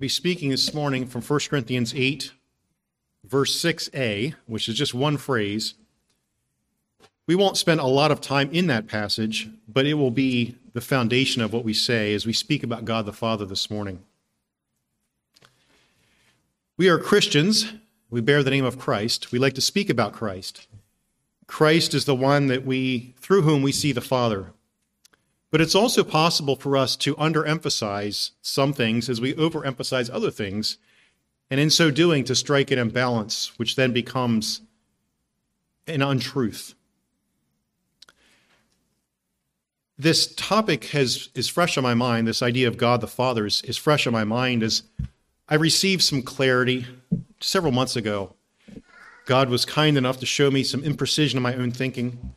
be speaking this morning from 1 Corinthians 8, verse 6a, which is just one phrase. We won't spend a lot of time in that passage, but it will be the foundation of what we say as we speak about God the Father this morning. We are Christians. We bear the name of Christ. We like to speak about Christ. Christ is the one that through whom we see the Father. But it's also possible for us to underemphasize some things as we overemphasize other things, and in so doing to strike an imbalance, which then becomes an untruth. This topic is fresh on my mind. This idea of God the Father is fresh on my mind as I received some clarity several months ago. God was kind enough to show me some imprecision in my own thinking.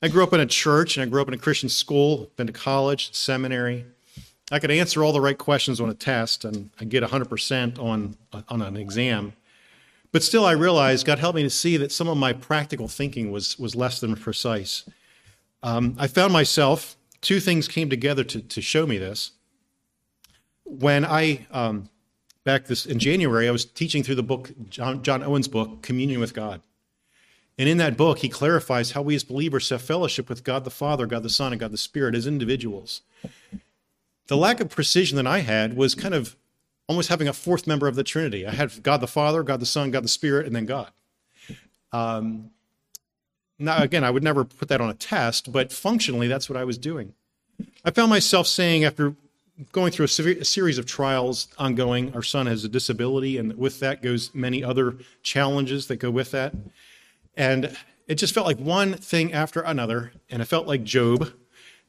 I grew up in a church, and I grew up in a Christian school, been to college, seminary. I could answer all the right questions on a test, and I get 100% on an exam. But still, I realized, God helped me to see that some of my practical thinking was less than precise. I found myself, two things came together to show me this. When I, in January, I was teaching through the book, John Owen's book, Communion with God. And in that book, he clarifies how we as believers have fellowship with God the Father, God the Son, and God the Spirit as individuals. The lack of precision that I had was kind of almost having a fourth member of the Trinity. I had God the Father, God the Son, God the Spirit, and then God. Now, again, I would never put that on a test, but functionally, that's what I was doing. I found myself saying, after going through a series of trials ongoing, our son has a disability, and with that goes many other challenges that go with that. And it just felt like one thing after another, and I felt like Job.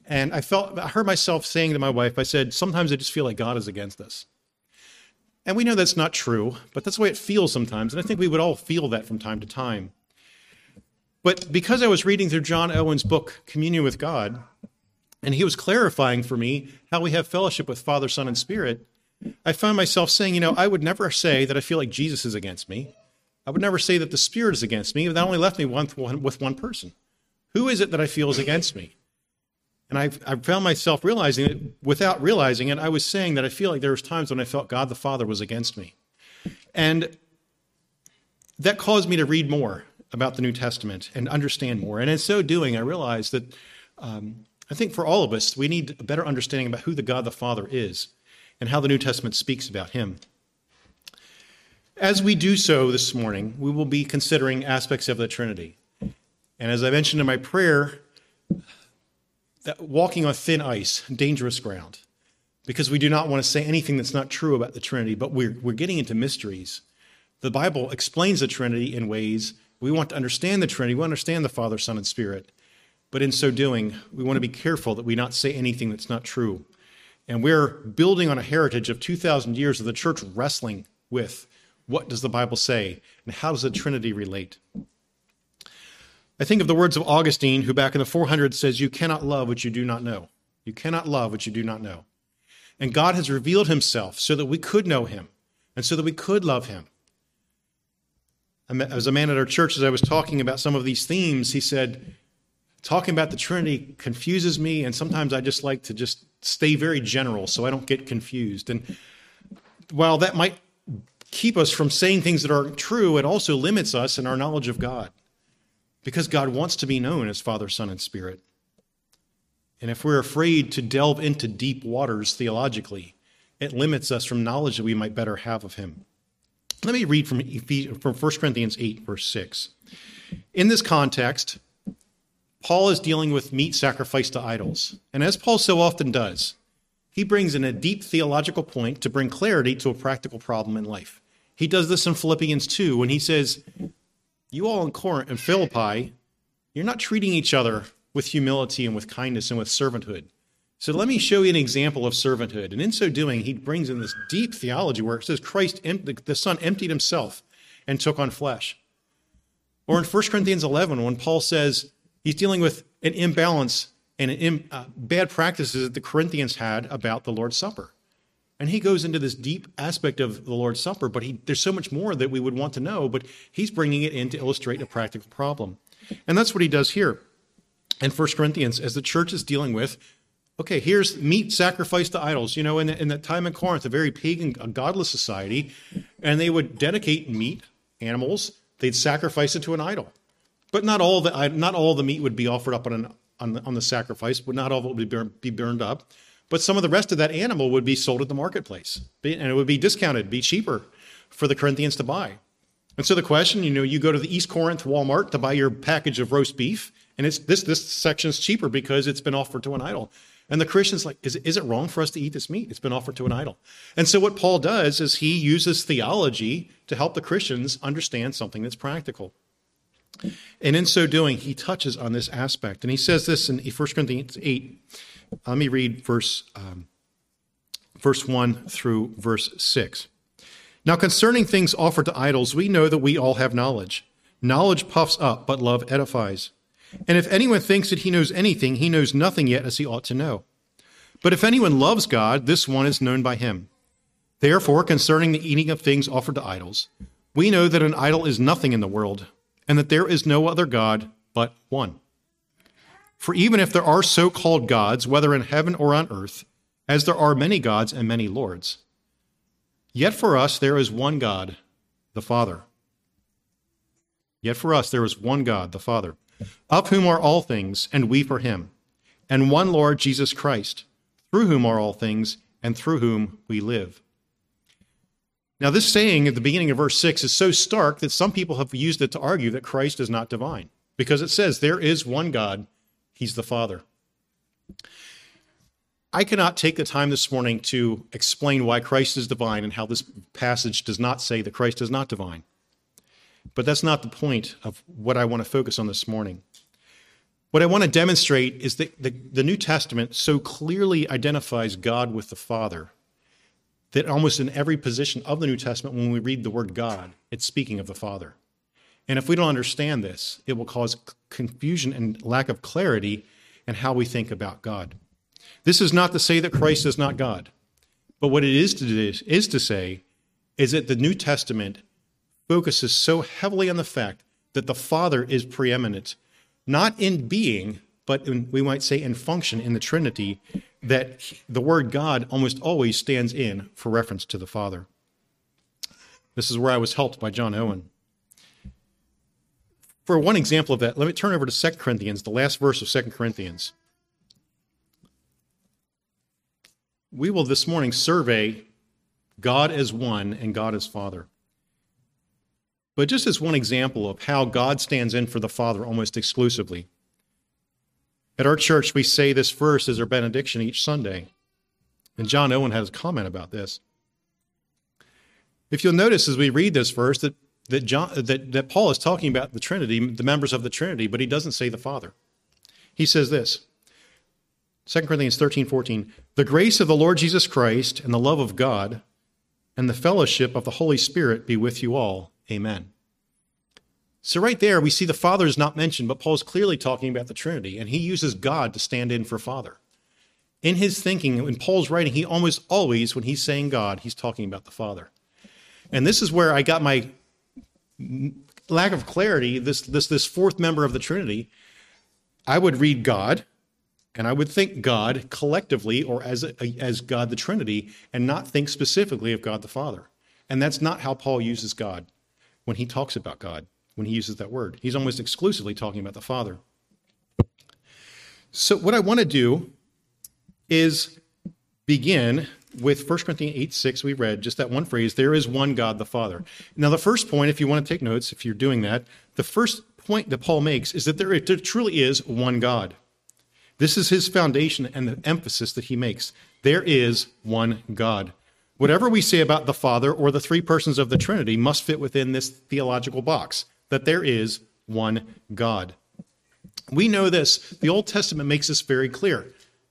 And I heard myself saying to my wife, I said, sometimes I just feel like God is against us. And we know that's not true, but that's the way it feels sometimes. And I think we would all feel that from time to time. But because I was reading through John Owen's book, Communion with God, and he was clarifying for me how we have fellowship with Father, Son, and Spirit, I found myself saying, I would never say that I feel like Jesus is against me. I would never say that the Spirit is against me. But that only left me with one person. Who is it that I feel is against me? And I found myself realizing it without realizing it. I was saying that I feel like there was times when I felt God the Father was against me. And that caused me to read more about the New Testament and understand more. And in so doing, I realized that I think for all of us, we need a better understanding about who the God the Father is and how the New Testament speaks about him. As we do so this morning, we will be considering aspects of the Trinity. And as I mentioned in my prayer, that walking on thin ice, dangerous ground, because we do not want to say anything that's not true about the Trinity, but we're getting into mysteries. The Bible explains the Trinity in ways we want to understand the Trinity. We understand the Father, Son, and Spirit. But in so doing, we want to be careful that we not say anything that's not true. And we're building on a heritage of 2,000 years of the church wrestling with what does the Bible say and how does the Trinity relate. I think of the words of Augustine, who back in the 400s says, you cannot love what you do not know. You cannot love what you do not know. And God has revealed himself so that we could know him and so that we could love him. As a man at our church, as I was talking about some of these themes, he said, talking about the Trinity confuses me, and sometimes I just like to just stay very general so I don't get confused. And while that might keep us from saying things that are true, it also limits us in our knowledge of God, because God wants to be known as Father, Son, and Spirit. And if we're afraid to delve into deep waters theologically, it limits us from knowledge that we might better have of him. Let me read from 1 Corinthians 8, verse 6. In this context, Paul is dealing with meat sacrificed to idols. And as Paul so often does, he brings in a deep theological point to bring clarity to a practical problem in life. He does this in Philippians 2 when he says, you all in Corinth and Philippi, you're not treating each other with humility and with kindness and with servanthood. So let me show you an example of servanthood. And in so doing, he brings in this deep theology where it says Christ, the Son, emptied himself and took on flesh. Or in 1 Corinthians 11, when Paul says he's dealing with an imbalance and bad practices that the Corinthians had about the Lord's Supper. And he goes into this deep aspect of the Lord's Supper, but there's so much more that we would want to know, but he's bringing it in to illustrate a practical problem. And that's what he does here in 1 Corinthians as the church is dealing with Okay, here's meat sacrificed to idols. You know, in that time in Corinth, a very pagan, a godless society, and they would dedicate meat, animals. They'd sacrifice it to an idol, but not all the meat would be offered up on the sacrifice. But not all of it would be burned up. But some of the rest of that animal would be sold at the marketplace, and it would be discounted, be cheaper for the Corinthians to buy. And so the question, you know, you go to the East Corinth Walmart to buy your package of roast beef, and it's this section's cheaper because it's been offered to an idol. And the Christian's like, is it wrong for us to eat this meat? It's been offered to an idol. And so what Paul does is he uses theology to help the Christians understand something that's practical. And in so doing, he touches on this aspect. And he says this in 1 Corinthians 8. Let me read verse 1 through verse 6. Now concerning things offered to idols, we know that we all have knowledge. Knowledge puffs up, but love edifies. And if anyone thinks that he knows anything, he knows nothing yet as he ought to know. But if anyone loves God, this one is known by him. Therefore, concerning the eating of things offered to idols, we know that an idol is nothing in the world, and that there is no other God but one. For even if there are so-called gods, whether in heaven or on earth, as there are many gods and many lords, yet for us there is one God, the Father. Yet for us there is one God, the Father, of whom are all things, and we for him, and one Lord Jesus Christ, through whom are all things, and through whom we live. Now this saying at the beginning of verse 6 is so stark that some people have used it to argue that Christ is not divine, because it says there is one God, he's the Father. I cannot take the time this morning to explain why Christ is divine and how this passage does not say that Christ is not divine. But that's not the point of what I want to focus on this morning. What I want to demonstrate is that the New Testament so clearly identifies God with the Father that almost in every position of the New Testament, when we read the word God, it's speaking of the Father. And if we don't understand this, it will cause confusion and lack of clarity in how we think about God. This is not to say that Christ is not God, but what it is to say is that the New Testament focuses so heavily on the fact that the Father is preeminent, not in being, but in, we might say in function in the Trinity, that the word God almost always stands in for reference to the Father. This is where I was helped by John Owen. For one example of that, let me turn over to 2 Corinthians, the last verse of 2 Corinthians. We will this morning survey God as one and God as Father. But just as one example of how God stands in for the Father almost exclusively. At our church, we say this verse as our benediction each Sunday. And John Owen has a comment about this. If you'll notice as we read this verse that Paul is talking about the Trinity, the members of the Trinity, but he doesn't say the Father. He says this, 2 Corinthians 13:14, the grace of the Lord Jesus Christ and the love of God and the fellowship of the Holy Spirit be with you all. Amen. So right there, we see the Father is not mentioned, but Paul's clearly talking about the Trinity, and he uses God to stand in for Father. In his thinking, in Paul's writing, he almost always, when he's saying God, he's talking about the Father. And this is where I got my lack of clarity, this fourth member of the Trinity. I would read God, and I would think God collectively or as God the Trinity, and not think specifically of God the Father. And that's not how Paul uses God. When he talks about God, when he uses that word, he's almost exclusively talking about the Father. So what I want to do is begin with 1 Corinthians 8:6. We read just that one phrase, there is one God, the Father. Now, the first point, if you want to take notes, if you're doing that, the first point that Paul makes is that there truly is one God. This is his foundation and the emphasis that he makes. There is one God. Whatever we say about the Father or the three persons of the Trinity must fit within this theological box, that there is one God. We know this. The Old Testament makes this very clear.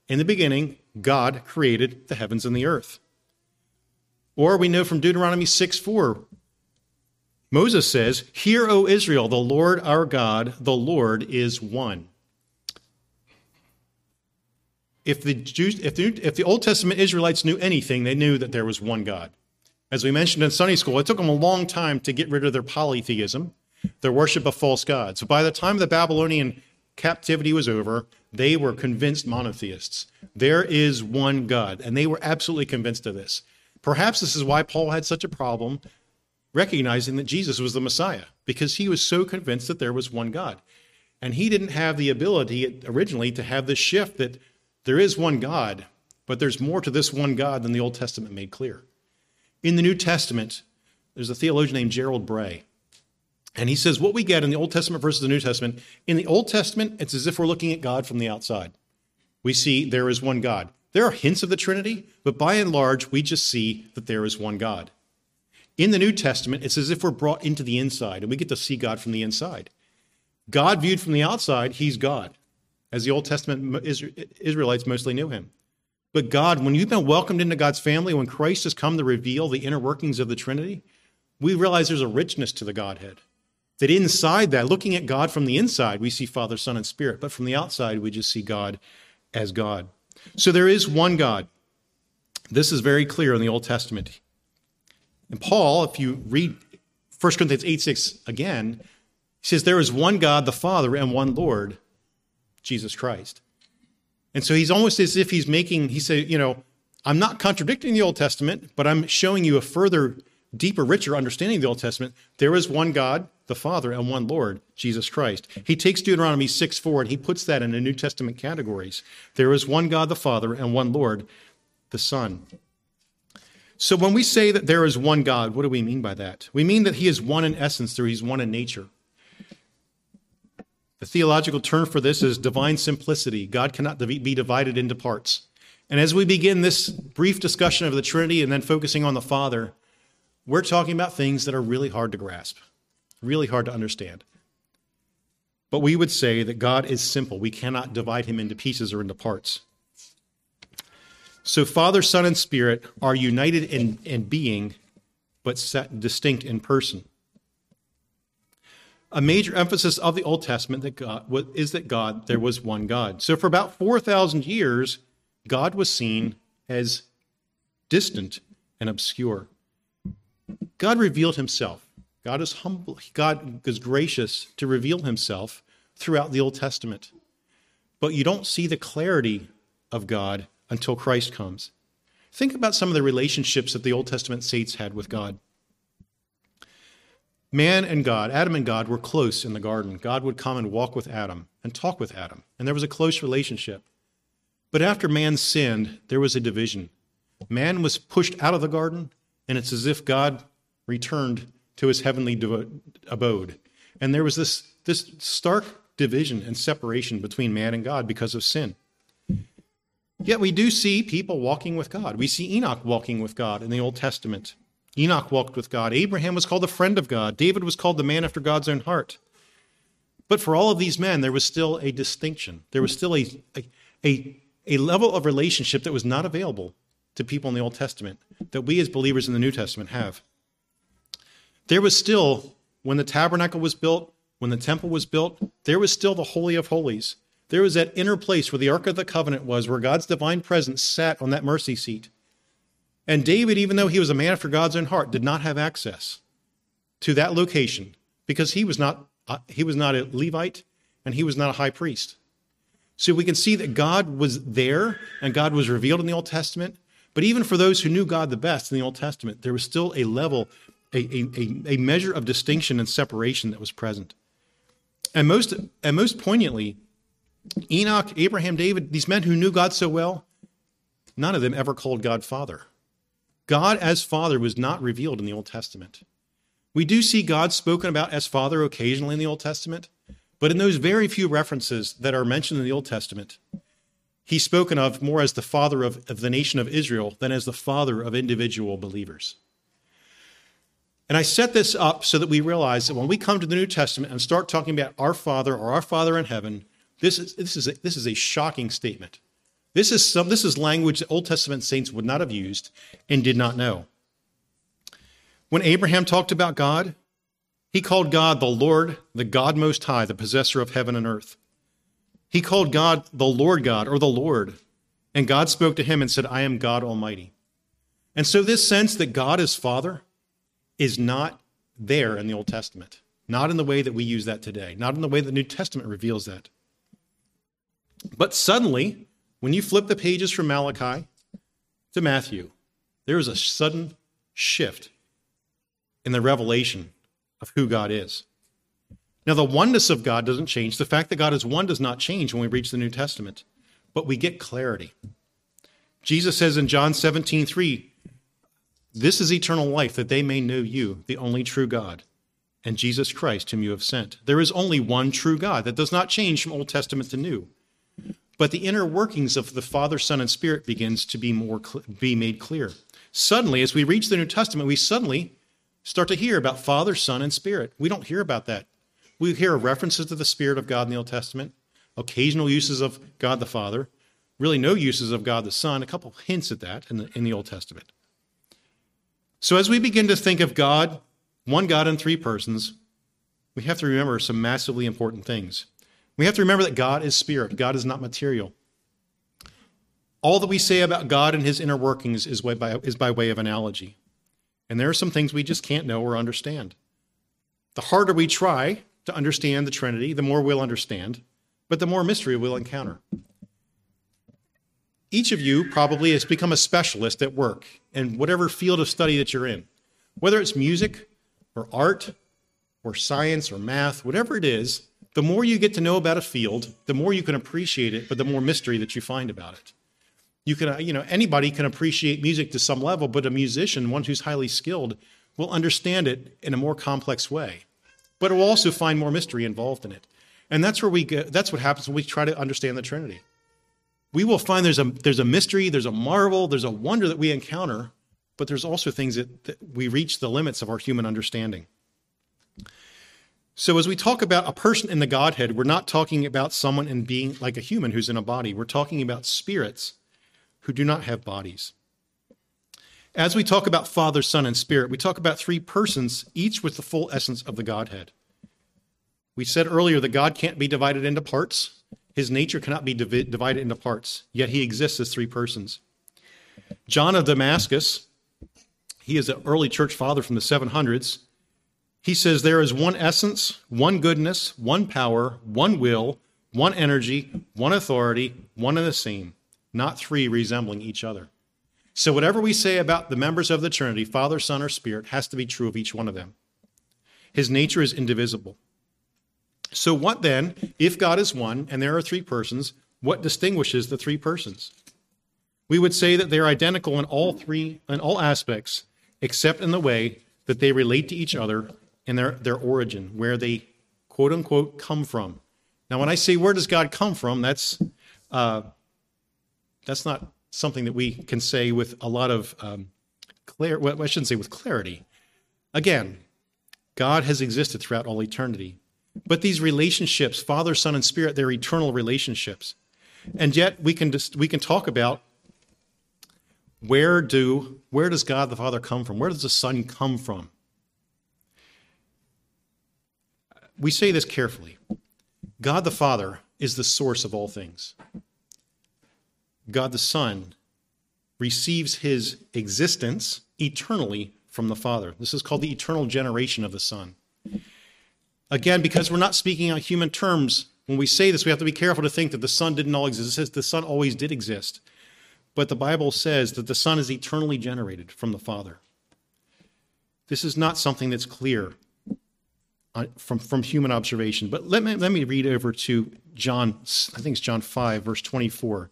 In the beginning, God created the heavens and the earth. Or we know from Deuteronomy 6:4, Moses says, "Hear, O Israel, the Lord our God, the Lord is one." If the Old Testament Israelites knew anything, they knew that there was one God. As we mentioned in Sunday school, it took them a long time to get rid of their polytheism, their worship of false gods. So by the time the Babylonian captivity was over, They were convinced monotheists. There is one God, and they were absolutely convinced of this. Perhaps this is why Paul had such a problem recognizing that Jesus was the Messiah, because he was so convinced that there was one God. And he didn't have the ability originally to have this shift that there is one God, but there's more to this one God than the Old Testament made clear. In the New Testament, there's a theologian named Gerald Bray, and he says what we get in the Old Testament versus the New Testament, in the Old Testament, it's as if we're looking at God from the outside. We see there is one God. There are hints of the Trinity, but by and large, we just see that there is one God. In the New Testament, it's as if we're brought into the inside, and we get to see God from the inside. God viewed from the outside, he's God, as the Old Testament Israelites mostly knew him. But God, when you've been welcomed into God's family, when Christ has come to reveal the inner workings of the Trinity, we realize there's a richness to the Godhead. That inside that, looking at God from the inside, we see Father, Son, and Spirit. But from the outside, we just see God as God. So there is one God. This is very clear in the Old Testament. And Paul, if you read 1 Corinthians 8:6 again, he says, there is one God, the Father, and one Lord, Jesus Christ. And so he's almost as if he's making, he said, I'm not contradicting the Old Testament, but I'm showing you a further, deeper, richer understanding of the Old Testament. There is one God, the Father, and one Lord, Jesus Christ. He takes Deuteronomy 6:4 and he puts that in the New Testament categories. There is one God, the Father, and one Lord, the Son. So when we say that there is one God, what do we mean by that? We mean that he is one in essence, or he's one in nature. The theological term for this is divine simplicity. God cannot be divided into parts. And as we begin this brief discussion of the Trinity and then focusing on the Father, we're talking about things that are really hard to grasp, really hard to understand. But we would say that God is simple. We cannot divide him into pieces or into parts. So Father, Son, and Spirit are united in being, but set distinct in person. A major emphasis of the Old Testament there was one God. So for about 4,000 years, God was seen as distant and obscure. God revealed himself. God is humble. God is gracious to reveal himself throughout the Old Testament. But you don't see the clarity of God until Christ comes. Think about some of the relationships that the Old Testament saints had with God. Man and God, Adam and God, were close in the garden. God would come and walk with Adam and talk with Adam, and there was a close relationship. But after man sinned, there was a division. Man was pushed out of the garden, and it's as if God returned to his heavenly abode. And there was this stark division and separation between man and God because of sin. Yet we do see people walking with God. We see Enoch walking with God in the Old Testament. Enoch walked with God. Abraham was called the friend of God. David was called the man after God's own heart. But for all of these men, there was still a distinction. There was still a level of relationship that was not available to people in the Old Testament that we as believers in the New Testament have. There was still, when the tabernacle was built, when the temple was built, there was still the Holy of Holies. There was that inner place where the Ark of the Covenant was, where God's divine presence sat on that mercy seat. And David, even though he was a man after God's own heart, did not have access to that location because he was not a Levite and he was not a high priest. So we can see that God was there and God was revealed in the Old Testament. But even for those who knew God the best in the Old Testament, there was still a level, a measure of distinction and separation that was present. And most poignantly, Enoch, Abraham, David, these men who knew God so well, none of them ever called God Father. God as Father was not revealed in the Old Testament. We do see God spoken about as Father occasionally in the Old Testament, but in those very few references that are mentioned in the Old Testament, he's spoken of more as the Father of the nation of Israel than as the Father of individual believers. And I set this up so that we realize that when we come to the New Testament and start talking about our Father or our Father in heaven, this is a shocking statement. This is language that Old Testament saints would not have used and did not know. When Abraham talked about God, he called God the Lord, the God Most High, the possessor of heaven and earth. He called God the Lord God or the Lord, and God spoke to him and said, I am God Almighty. And so this sense that God is Father is not there in the Old Testament, not in the way that we use that today, not in the way the New Testament reveals that. But suddenly, when you flip the pages from Malachi to Matthew, there is a sudden shift in the revelation of who God is. Now, the oneness of God doesn't change. The fact that God is one does not change when we reach the New Testament, but we get clarity. Jesus says in John 17:3, "This is eternal life, that they may know you, the only true God, and Jesus Christ, whom you have sent." There is only one true God. That does not change from Old Testament to New. But the inner workings of the Father, Son, and Spirit begins to be made clear. Suddenly, as we reach the New Testament, we suddenly start to hear about Father, Son, and Spirit. We don't hear about that. We hear references to the Spirit of God in the Old Testament, occasional uses of God the Father, really no uses of God the Son, a couple hints at that in the Old Testament. So as we begin to think of God, one God in three persons, we have to remember some massively important things. We have to remember that God is spirit. God is not material. All that we say about God and his inner workings is by way of analogy. And there are some things we just can't know or understand. The harder we try to understand the Trinity, the more we'll understand, but the more mystery we'll encounter. Each of you probably has become a specialist at work in whatever field of study that you're in, whether it's music or art or science or math, whatever it is. The more you get to know about a field, the more you can appreciate it, but the more mystery that you find about it. You can, anybody can appreciate music to some level, but a musician, one who's highly skilled, will understand it in a more complex way, but will also find more mystery involved in it. And that's where we go. That's what happens when we try to understand the Trinity. We will find there's a mystery, there's a marvel, there's a wonder that we encounter, but there's also things that we reach the limits of our human understanding. So as we talk about a person in the Godhead, we're not talking about someone in being like a human who's in a body. We're talking about spirits who do not have bodies. As we talk about Father, Son, and Spirit, we talk about three persons, each with the full essence of the Godhead. We said earlier that God can't be divided into parts. His nature cannot be divided into parts, yet he exists as three persons. John of Damascus, he is an early church father from the 700s. He says there is one essence, one goodness, one power, one will, one energy, one authority, one and the same, not three resembling each other. So whatever we say about the members of the Trinity, Father, Son, or Spirit, has to be true of each one of them. His nature is indivisible. So what then, if God is one and there are three persons, what distinguishes the three persons? We would say that they are identical in all aspects, except in the way that they relate to each other and their origin, where they, quote unquote, come from. Now, when I say where does God come from, that's not something that we can say with a lot of clarity. Well, I shouldn't say with clarity. Again, God has existed throughout all eternity. But these relationships, Father, Son, and Spirit, they're eternal relationships. And yet we can talk about where does God the Father come from? Where does the Son come from? We say this carefully. God the Father is the source of all things. God the Son receives his existence eternally from the Father. This is called the eternal generation of the Son. Again, because we're not speaking on human terms, when we say this, we have to be careful to think that the Son didn't all exist. It says the Son always did exist. But the Bible says that the Son is eternally generated from the Father. This is not something that's clear from human observation. But let me read over to John, I think it's John 5, verse 24.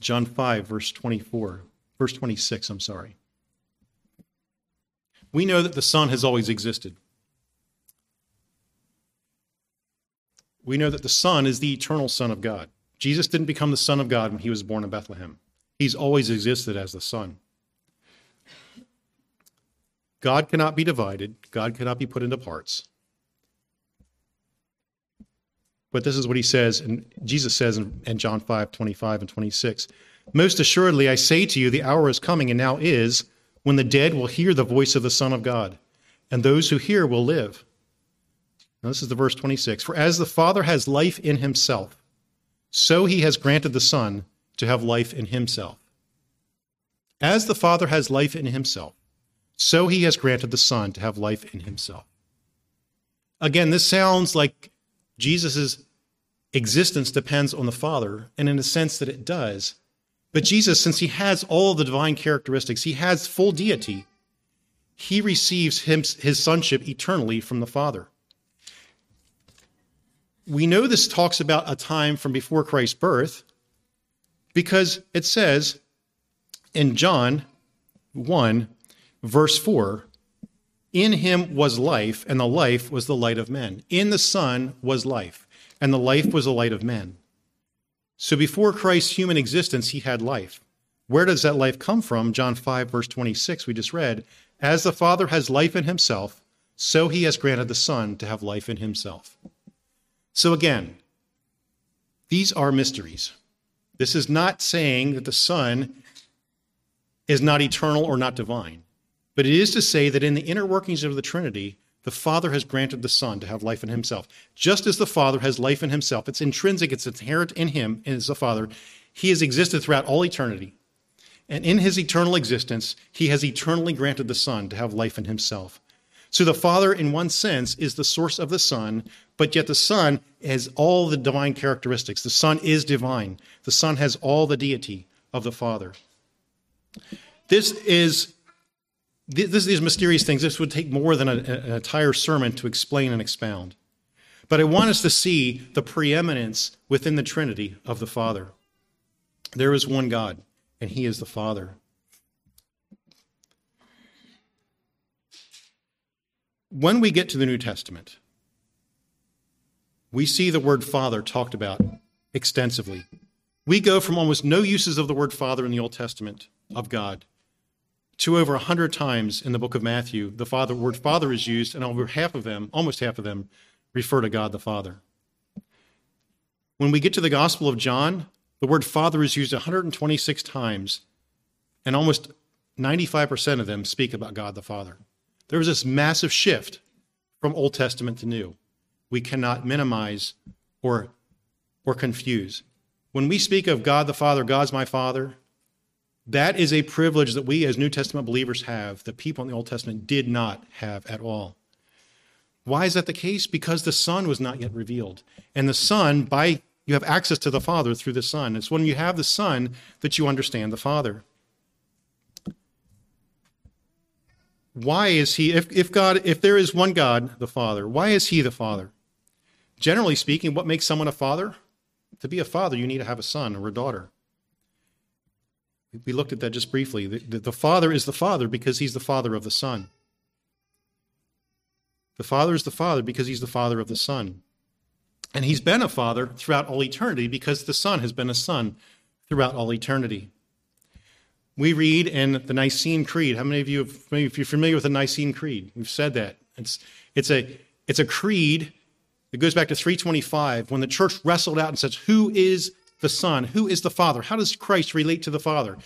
John 5, verse 26, I'm sorry. We know that the Son has always existed. We know that the Son is the eternal Son of God. Jesus didn't become the Son of God when he was born in Bethlehem. He's always existed as the Son. God cannot be divided. God cannot be put into parts. But this is what he says, and Jesus says in John 5, 25 and 26, "Most assuredly, I say to you, the hour is coming, and now is, when the dead will hear the voice of the Son of God, and those who hear will live." Now, this is the verse 26. "For as the Father has life in himself, so he has granted the Son to have life in himself." As the Father has life in himself, so he has granted the Son to have life in himself. Again, this sounds like Jesus' existence depends on the Father, and in a sense that it does. But Jesus, since he has all the divine characteristics, he has full deity, he receives his sonship eternally from the Father. We know this talks about a time from before Christ's birth because it says in John 1, verse 4, "In him was life, and the life was the light of men." In the Son was life, and the life was the light of men. So before Christ's human existence, he had life. Where does that life come from? John 5, verse 26, we just read, "As the Father has life in himself, so he has granted the Son to have life in himself." So again, these are mysteries. This is not saying that the Son is not eternal or not divine, but it is to say that in the inner workings of the Trinity, the Father has granted the Son to have life in himself. Just as the Father has life in himself, it's intrinsic, it's inherent in him as the Father. He has existed throughout all eternity. And in his eternal existence, he has eternally granted the Son to have life in himself. So the Father, in one sense, is the source of the Son, but yet the Son has all the divine characteristics. The Son is divine. The Son has all the deity of the Father. These mysterious things, this would take more than an entire sermon to explain and expound. But I want us to see the preeminence within the Trinity of the Father. There is one God, and he is the Father. When we get to the New Testament, we see the word Father talked about extensively. We go from almost no uses of the word Father in the Old Testament of God to over 100 times in the book of Matthew, the word Father is used, and over half of them, almost half of them, refer to God the Father. When we get to the Gospel of John, the word Father is used 126 times, and almost 95% of them speak about God the Father. There was this massive shift from Old Testament to New. We cannot minimize or confuse. When we speak of God the Father, God's my Father, that is a privilege that we as New Testament believers have that people in the Old Testament did not have at all. Why is that the case? Because the Son was not yet revealed. And the Son, you have access to the Father through the Son. It's when you have the Son that you understand the Father. Why is he, if there is one God, the Father, why is he the Father? Generally speaking, what makes someone a father? To be a father, you need to have a son or a daughter. We looked at that just briefly. The Father is the Father because he's the Father of the Son. The Father is the Father because he's the Father of the Son. And he's been a Father throughout all eternity because the Son has been a Son throughout all eternity. We read in the Nicene Creed. How many of you, if you're familiar with the Nicene Creed, we've said that. It's a creed that goes back to 325 when the church wrestled out and says, who is the Son? Who is the Father? How does Christ relate to the Father?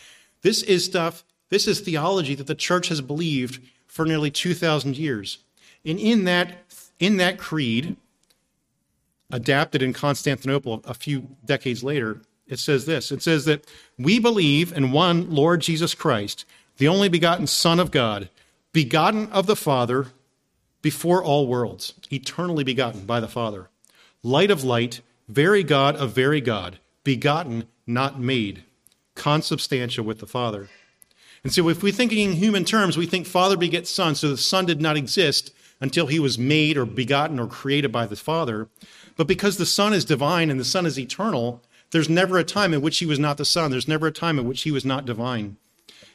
This is theology that the church has believed for nearly 2,000 years. And in that creed, adapted in Constantinople a few decades later, it says this. It says that we believe in one Lord Jesus Christ, the only begotten Son of God, begotten of the Father before all worlds, eternally begotten by the Father, light of light, very God of very God, begotten, not made, consubstantial with the Father. And so if we're thinking in human terms, we think Father begets Son, so the Son did not exist until he was made or begotten or created by the Father. But because the Son is divine and the Son is eternal, there's never a time in which he was not the Son. There's never a time in which he was not divine.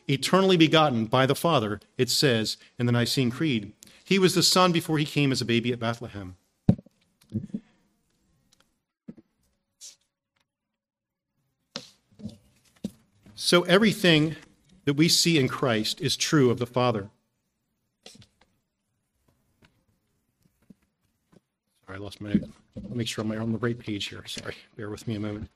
Eternally begotten by the Father, it says in the Nicene Creed. He was the Son before he came as a baby at Bethlehem. So everything that we see in Christ is true of the Father. Sorry, I lost my note. I'll make sure I'm on the right page here. Sorry, bear with me a moment.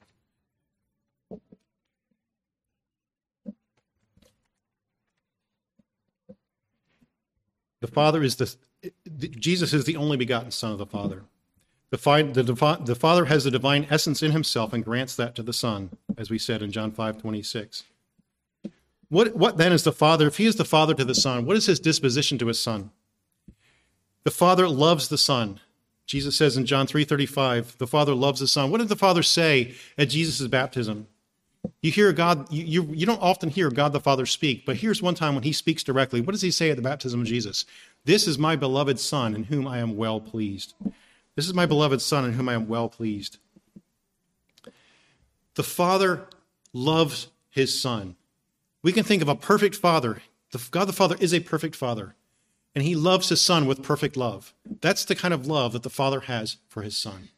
The Father is Jesus is the only begotten Son of the Father. The Father has the divine essence in himself and grants that to the Son, as we said in John 5:26. What then is the Father? If he is the Father to the Son, what is his disposition to his Son? The Father loves the Son. Jesus says in John 3:35, the Father loves the Son. What did the Father say at Jesus' baptism? You hear God, you don't often hear God the Father speak, but here's one time when he speaks directly. What does he say at the baptism of Jesus? This is my beloved Son in whom I am well pleased. This is my beloved Son in whom I am well pleased. The Father loves his Son. We can think of a perfect Father. God the Father is a perfect Father, and he loves his Son with perfect love. That's the kind of love that the Father has for his Son.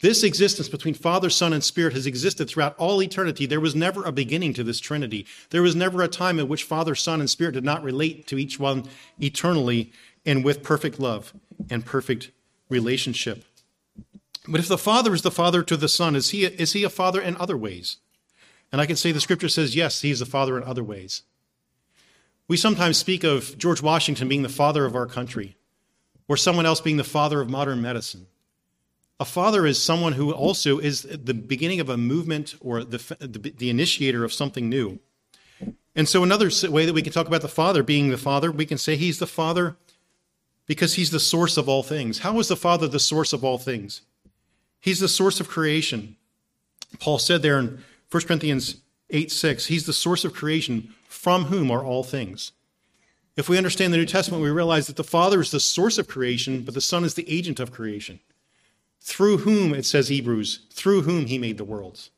This existence between Father, Son, and Spirit has existed throughout all eternity. There was never a beginning to this Trinity. There was never a time in which Father, Son, and Spirit did not relate to each one eternally and with perfect love and perfect relationship. But if the Father is the Father to the Son, is he a Father in other ways? And I can say the Scripture says, yes, he is the Father in other ways. We sometimes speak of George Washington being the father of our country, or someone else being the father of modern medicine. A father is someone who also is the beginning of a movement or the initiator of something new. And so another way that we can talk about the Father being the Father, we can say he's the Father because he's the source of all things. How is the Father the source of all things? He's the source of creation. Paul said there in 1 Corinthians 8:6, he's the source of creation from whom are all things. If we understand the New Testament, we realize that the Father is the source of creation, but the Son is the agent of creation. Through whom, it says Hebrews, through whom he made the worlds.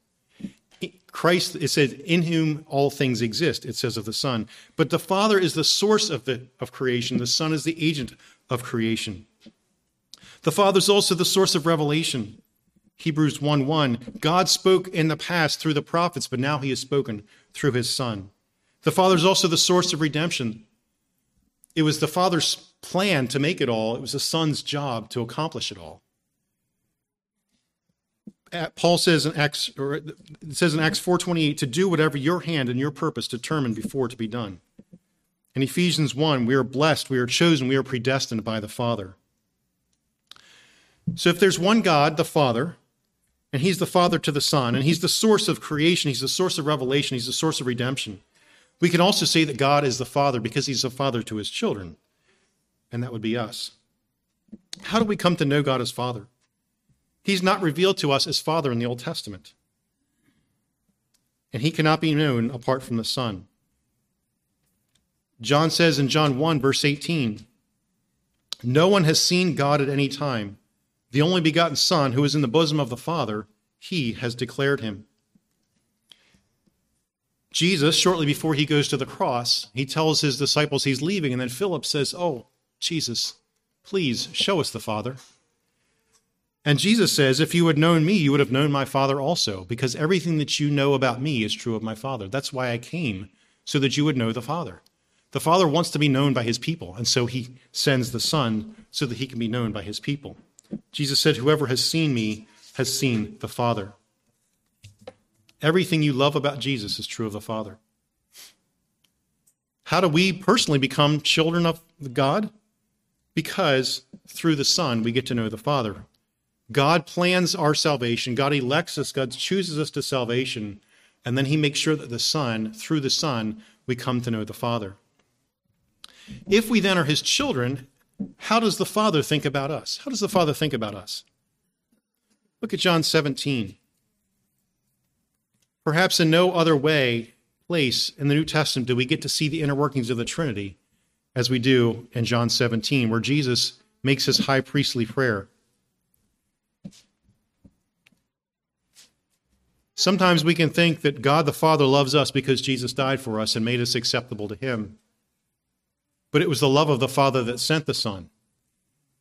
Christ, it says, in whom all things exist, it says of the Son. But the Father is the source of creation. The Son is the agent of creation. The Father is also the source of revelation. Hebrews 1:1, God spoke in the past through the prophets, but now he has spoken through his Son. The Father is also the source of redemption. It was the Father's plan to make it all. It was the Son's job to accomplish it all. Paul says in Acts, or it says in Acts 4:28, to do whatever your hand and your purpose determined before to be done. In Ephesians 1, we are blessed, we are chosen, we are predestined by the Father. So if there's one God, the Father, and he's the Father to the Son, and he's the source of creation, he's the source of revelation, he's the source of redemption, we can also say that God is the Father because he's the Father to his children, and that would be us. How do we come to know God as Father? He's not revealed to us as Father in the Old Testament, and he cannot be known apart from the Son. John says in John 1, verse 18, no one has seen God at any time. The only begotten Son, who is in the bosom of the Father, he has declared him. Jesus, shortly before he goes to the cross, he tells his disciples he's leaving, and then Philip says, oh, Jesus, please show us the Father. And Jesus says, if you had known me, you would have known my Father also, because everything that you know about me is true of my Father. That's why I came, so that you would know the Father. The Father wants to be known by his people, and so he sends the Son so that he can be known by his people. Jesus said, whoever has seen me has seen the Father. Everything you love about Jesus is true of the Father. How do we personally become children of God? Because through the Son, we get to know the Father. God plans our salvation. God elects us. God chooses us to salvation. And then he makes sure that the Son, through the Son, we come to know the Father. If we then are his children, how does the Father think about us? How does the Father think about us? Look at John 17. Perhaps in no other place in the New Testament do we get to see the inner workings of the Trinity as we do in John 17, where Jesus makes his high priestly prayer. Sometimes we can think that God the Father loves us because Jesus died for us and made us acceptable to him. But it was the love of the Father that sent the Son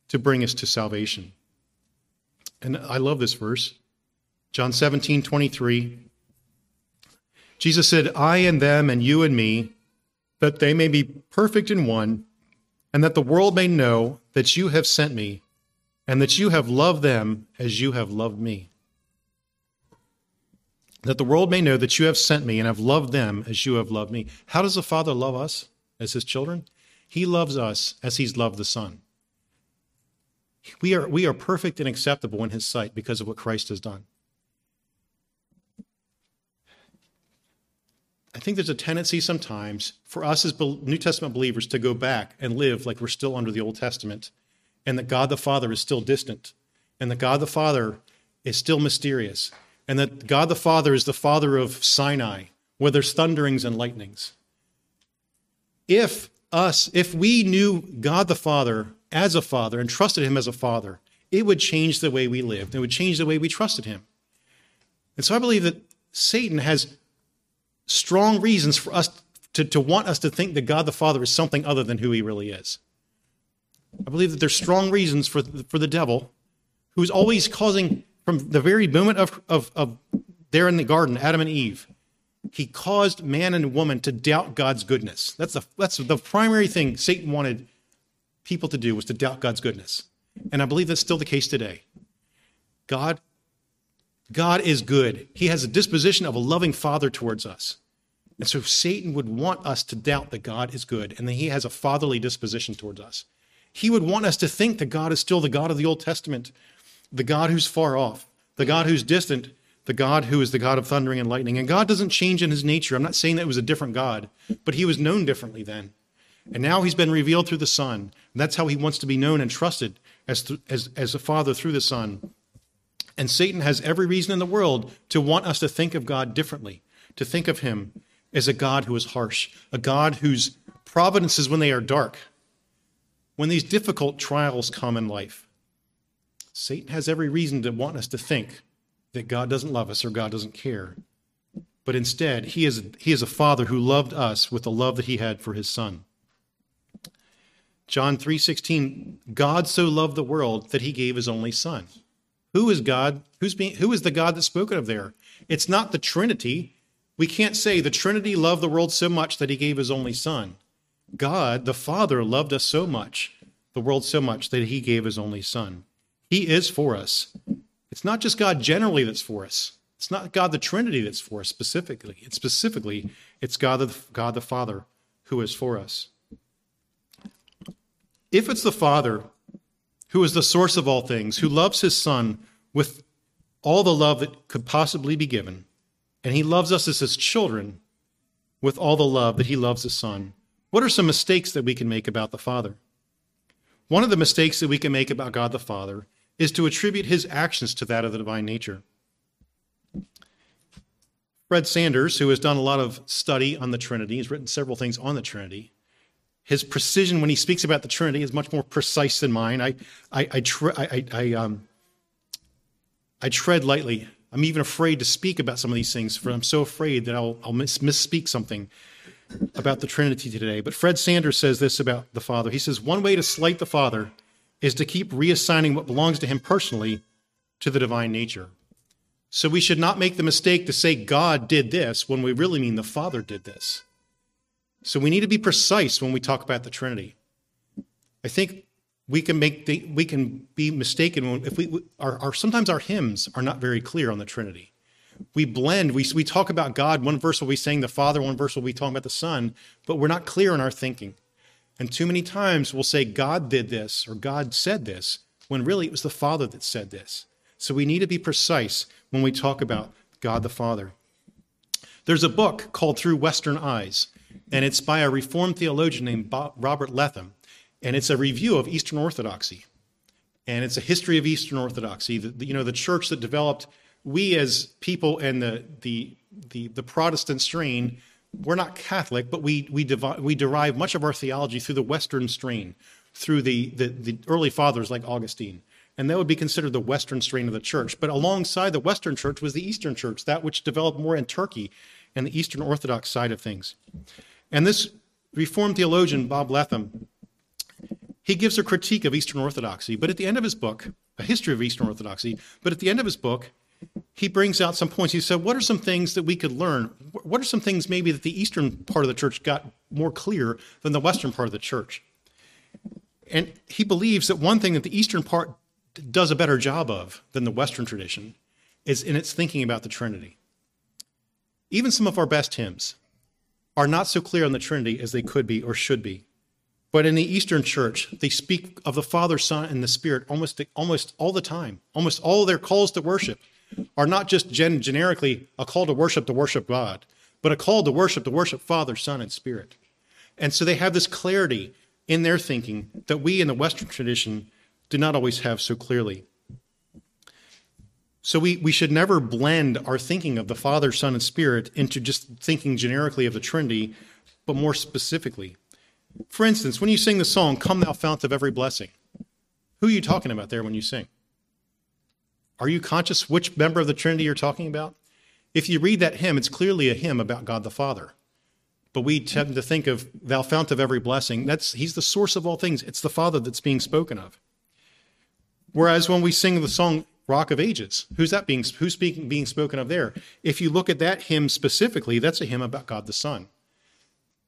to bring us to salvation. And I love this verse. John 17:23. Jesus said, I and them and you and me, that they may be perfect in one, and that the world may know that you have sent me, and that you have loved them as you have loved me. That the world may know that you have sent me and have loved them as you have loved me. How does the Father love us as his children? He loves us as he's loved the Son. We are perfect and acceptable in his sight because of what Christ has done. I think there's a tendency sometimes for us as New Testament believers to go back and live like we're still under the Old Testament and that God the Father is still distant, and that God the Father is still mysterious, and that God the Father is the Father of Sinai, where there's thunderings and lightnings. If we knew God the Father as a father and trusted him as a father, it would change the way we lived. It would change the way we trusted him. And so I believe that Satan has strong reasons for us to want us to think that God the Father is something other than who he really is. I believe that there's strong reasons for the devil, who's always causing, from the very moment of there in the garden, Adam and Eve, he caused man and woman to doubt God's goodness. That's the primary thing Satan wanted people to do, was to doubt God's goodness. And I believe that's still the case today. God is good. He has a disposition of a loving father towards us. And so Satan would want us to doubt that God is good and that he has a fatherly disposition towards us. He would want us to think that God is still the God of the Old Testament, the God who's far off, the God who's distant, the God who is the God of thundering and lightning. And God doesn't change in his nature. I'm not saying that it was a different God, but he was known differently then. And now he's been revealed through the Son. And that's how he wants to be known and trusted, as a father through the Son. And Satan has every reason in the world to want us to think of God differently, to think of him as a God who is harsh, a God whose providences, when they are dark, when these difficult trials come in life, Satan has every reason to want us to think that God doesn't love us or God doesn't care. But instead, he is a father who loved us with the love that he had for his Son. John 3:16, God so loved the world that he gave his only Son. Who is God? Who is the God that's spoken of there? It's not the Trinity. We can't say the Trinity loved the world so much that he gave his only Son. God, the Father, loved us so much, the world so much, that he gave his only Son. He is for us. It's not just God generally that's for us. It's not God the Trinity that's for us specifically. It's God the Father who is for us. If it's the Father who is the source of all things, who loves his Son with all the love that could possibly be given, and he loves us as his children with all the love that he loves his Son, what are some mistakes that we can make about the Father? One of the mistakes that we can make about God the Father is to attribute his actions to that of the divine nature. Fred Sanders, who has done a lot of study on the Trinity, has written several things on the Trinity. His precision when he speaks about the Trinity is much more precise than mine. I tread lightly. I'm even afraid to speak about some of these things, for I'm so afraid that I'll misspeak something about the Trinity today. But Fred Sanders says this about the Father. He says, one way to slight the Father is to keep reassigning what belongs to him personally to the divine nature. So we should not make the mistake to say God did this when we really mean the Father did this. So we need to be precise when we talk about the Trinity. I think we can be mistaken when, if we sometimes our hymns are not very clear on the Trinity. We blend. We talk about God. One verse will be saying the Father. One verse will be talking about the Son. But we're not clear in our thinking. And too many times we'll say God did this or God said this when really it was the Father that said this. So we need to be precise when we talk about God the Father. There's a book called Through Western Eyes, and it's by a Reformed theologian named Robert Letham, and it's a review of Eastern Orthodoxy, and it's a history of Eastern Orthodoxy. The church that developed, we as people and the Protestant strain, we're not Catholic, but we derive much of our theology through the Western strain, through the early fathers like Augustine, and that would be considered the Western strain of the church. But alongside the Western church was the Eastern church, that which developed more in Turkey and the Eastern Orthodox side of things. And this Reformed theologian, Bob Letham, he gives a critique of Eastern Orthodoxy, but at the end of his book, A History of Eastern Orthodoxy, but at the end of his book, he brings out some points. He said, what are some things that we could learn? What are some things maybe that the Eastern part of the church got more clear than the Western part of the church? And he believes that one thing that the Eastern part does a better job of than the Western tradition is in its thinking about the Trinity. Even some of our best hymns are not so clear on the Trinity as they could be or should be. But in the Eastern Church, they speak of the Father, Son, and the Spirit almost all the time. Almost all their calls to worship are not just generically a call to worship God, but a call to worship Father, Son, and Spirit. And so they have this clarity in their thinking that we in the Western tradition did not always have so clearly. So we should never blend our thinking of the Father, Son, and Spirit into just thinking generically of the Trinity, but more specifically. For instance, when you sing the song, Come Thou Fount of Every Blessing, who are you talking about there when you sing? Are you conscious which member of the Trinity you're talking about? If you read that hymn, it's clearly a hymn about God the Father. But we tend to think of Thou Fount of Every Blessing. He's the source of all things. It's the Father that's being spoken of. Whereas when we sing the song Rock of Ages, who's being spoken of there? If you look at that hymn specifically, that's a hymn about God the Son.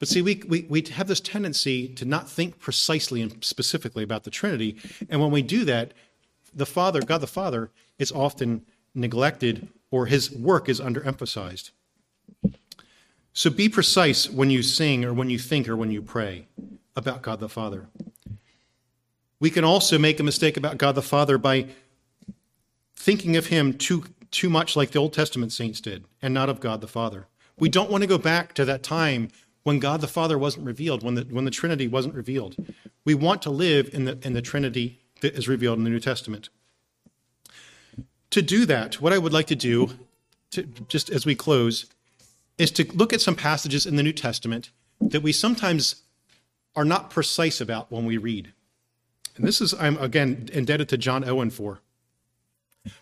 But see, we have this tendency to not think precisely and specifically about the Trinity. And when we do that, the Father, God the Father, is often neglected, or his work is underemphasized. So be precise when you sing or when you think or when you pray about God the Father. We can also make a mistake about God the Father by thinking of him too much like the Old Testament saints did, and not of God the Father. We don't want to go back to that time when God the Father wasn't revealed, when the Trinity wasn't revealed. We want to live in the Trinity that is revealed in the New Testament. To do that, what I would like to do, just as we close, is to look at some passages in the New Testament that we sometimes are not precise about when we read. And this is, I'm again indebted to John Owen for.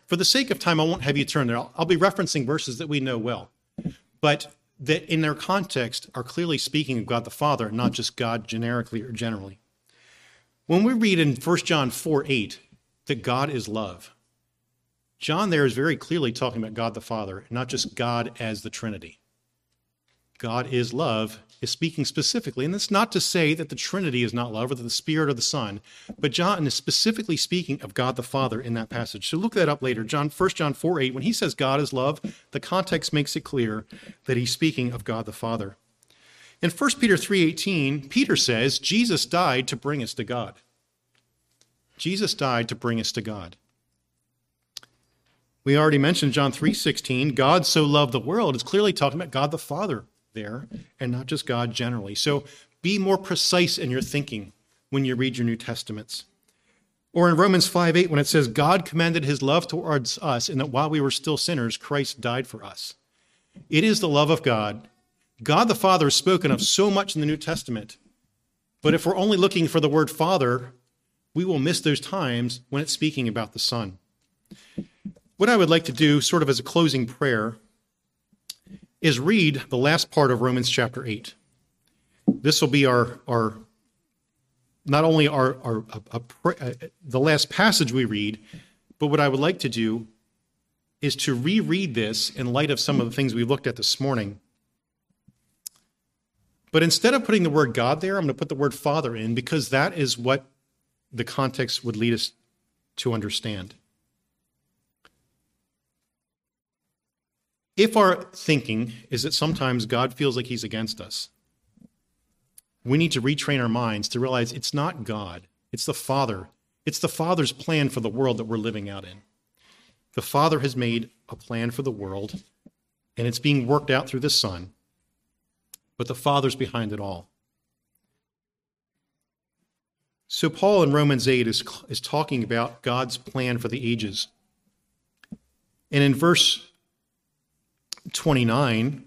For the sake of time, I won't have you turn there. I'll be referencing verses that we know well, but that in their context are clearly speaking of God the Father, not just God generically or generally. When we read in 1 John 4:8 that God is love, John there is very clearly talking about God the Father, not just God as the Trinity. God is love is speaking specifically, and that's not to say that the Trinity is not love or that the Spirit or the Son, but John is specifically speaking of God the Father in that passage. So look that up later. 1 John 4:8, when he says God is love, the context makes it clear that he's speaking of God the Father. In 1 Peter 3:18, Peter says Jesus died to bring us to God. Jesus died to bring us to God. We already mentioned John 3:16, God so loved the world. It's clearly talking about God the Father there, and not just God generally. So be more precise in your thinking when you read your New Testaments. Or in Romans 5:8, when it says, God commended his love towards us, and that while we were still sinners, Christ died for us. It is the love of God. God the Father is spoken of so much in the New Testament, but if we're only looking for the word Father, we will miss those times when it's speaking about the Son. What I would like to do, sort of as a closing prayer, is read the last part of Romans chapter 8. This will be our not only the last passage we read, but what I would like to do is to reread this in light of some of the things we looked at this morning. But instead of putting the word God there, I'm going to put the word Father in, because that is what the context would lead us to understand. If our thinking is that sometimes God feels like he's against us, we need to retrain our minds to realize it's not God, it's the Father. It's the Father's plan for the world that we're living out in. The Father has made a plan for the world, and it's being worked out through the Son, but the Father's behind it all. So Paul in Romans 8 is talking about God's plan for the ages. And in verse 29,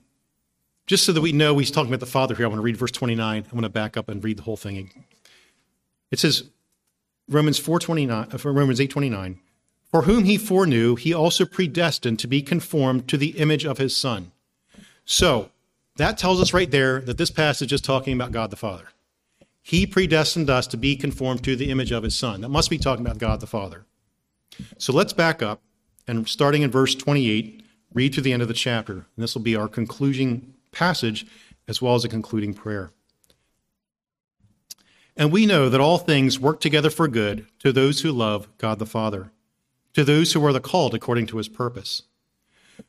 just so that we know he's talking about the Father here, I want to read verse 29. I want to back up and read the whole thing. It says, Romans 8:29, for whom he foreknew, he also predestined to be conformed to the image of his Son. So that tells us right there that this passage is talking about God the Father. He predestined us to be conformed to the image of his Son. That must be talking about God the Father. So let's back up, and starting in verse 28, read to the end of the chapter, and this will be our concluding passage as well as a concluding prayer. And we know that all things work together for good to those who love God the Father, to those who are the called according to his purpose.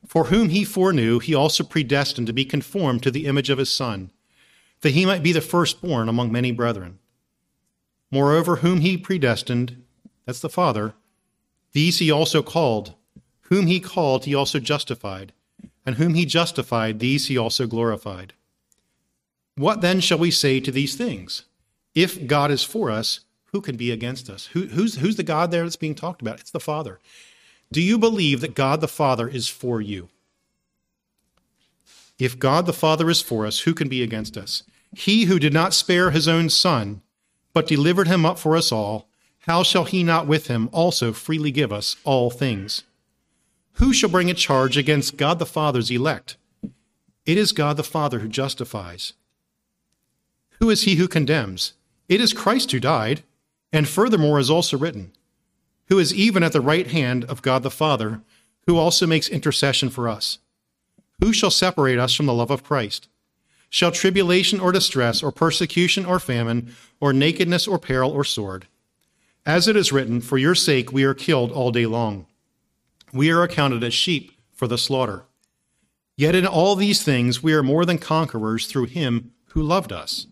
For whom he foreknew, he also predestined to be conformed to the image of his Son, that he might be the firstborn among many brethren. Moreover, whom he predestined, that's the Father, these he also called. Whom he called, he also justified, and whom he justified, these he also glorified. What then shall we say to these things? If God is for us, Who can be against us? Who's the God there that's being talked about? It's the Father. Do you believe that God the Father is for you? If God the Father is for us, who can be against us? He who did not spare his own Son, but delivered him up for us all, how shall he not with him also freely give us all things? Who shall bring a charge against God the Father's elect? It is God the Father who justifies. Who is he who condemns? It is Christ who died, and furthermore is also written, who is even at the right hand of God the Father, who also makes intercession for us. Who shall separate us from the love of Christ? Shall tribulation or distress or persecution or famine or nakedness or peril or sword? As it is written, for your sake we are killed all day long. We are accounted as sheep for the slaughter. Yet in all these things we are more than conquerors through him who loved us.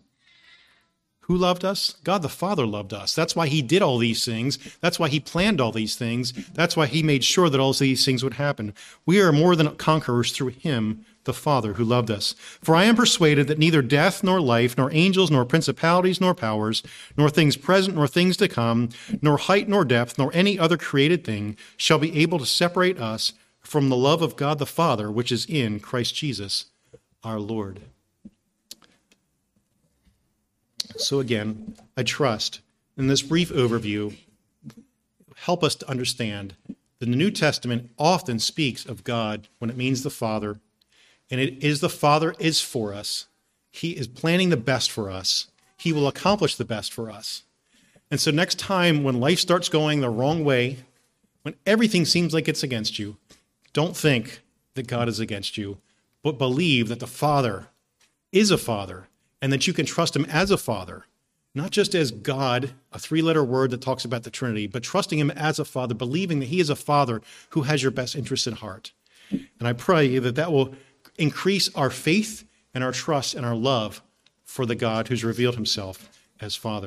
Who loved us? God the Father loved us. That's why he did all these things. That's why he planned all these things. That's why he made sure that all these things would happen. We are more than conquerors through him, the Father, who loved us. For I am persuaded that neither death nor life, nor angels, nor principalities, nor powers, nor things present, nor things to come, nor height, nor depth, nor any other created thing shall be able to separate us from the love of God the Father, which is in Christ Jesus, our Lord. So again, I trust in this brief overview, help us to understand that the New Testament often speaks of God when it means the Father, and it is the Father is for us. He is planning the best for us. He will accomplish the best for us. And so next time when life starts going the wrong way, when everything seems like it's against you, don't think that God is against you, but believe that the Father is a Father, and that you can trust him as a Father, not just as God, a three-letter word that talks about the Trinity, but trusting him as a Father, believing that he is a Father who has your best interests at heart. And I pray that that will increase our faith and our trust and our love for the God who's revealed himself as Father.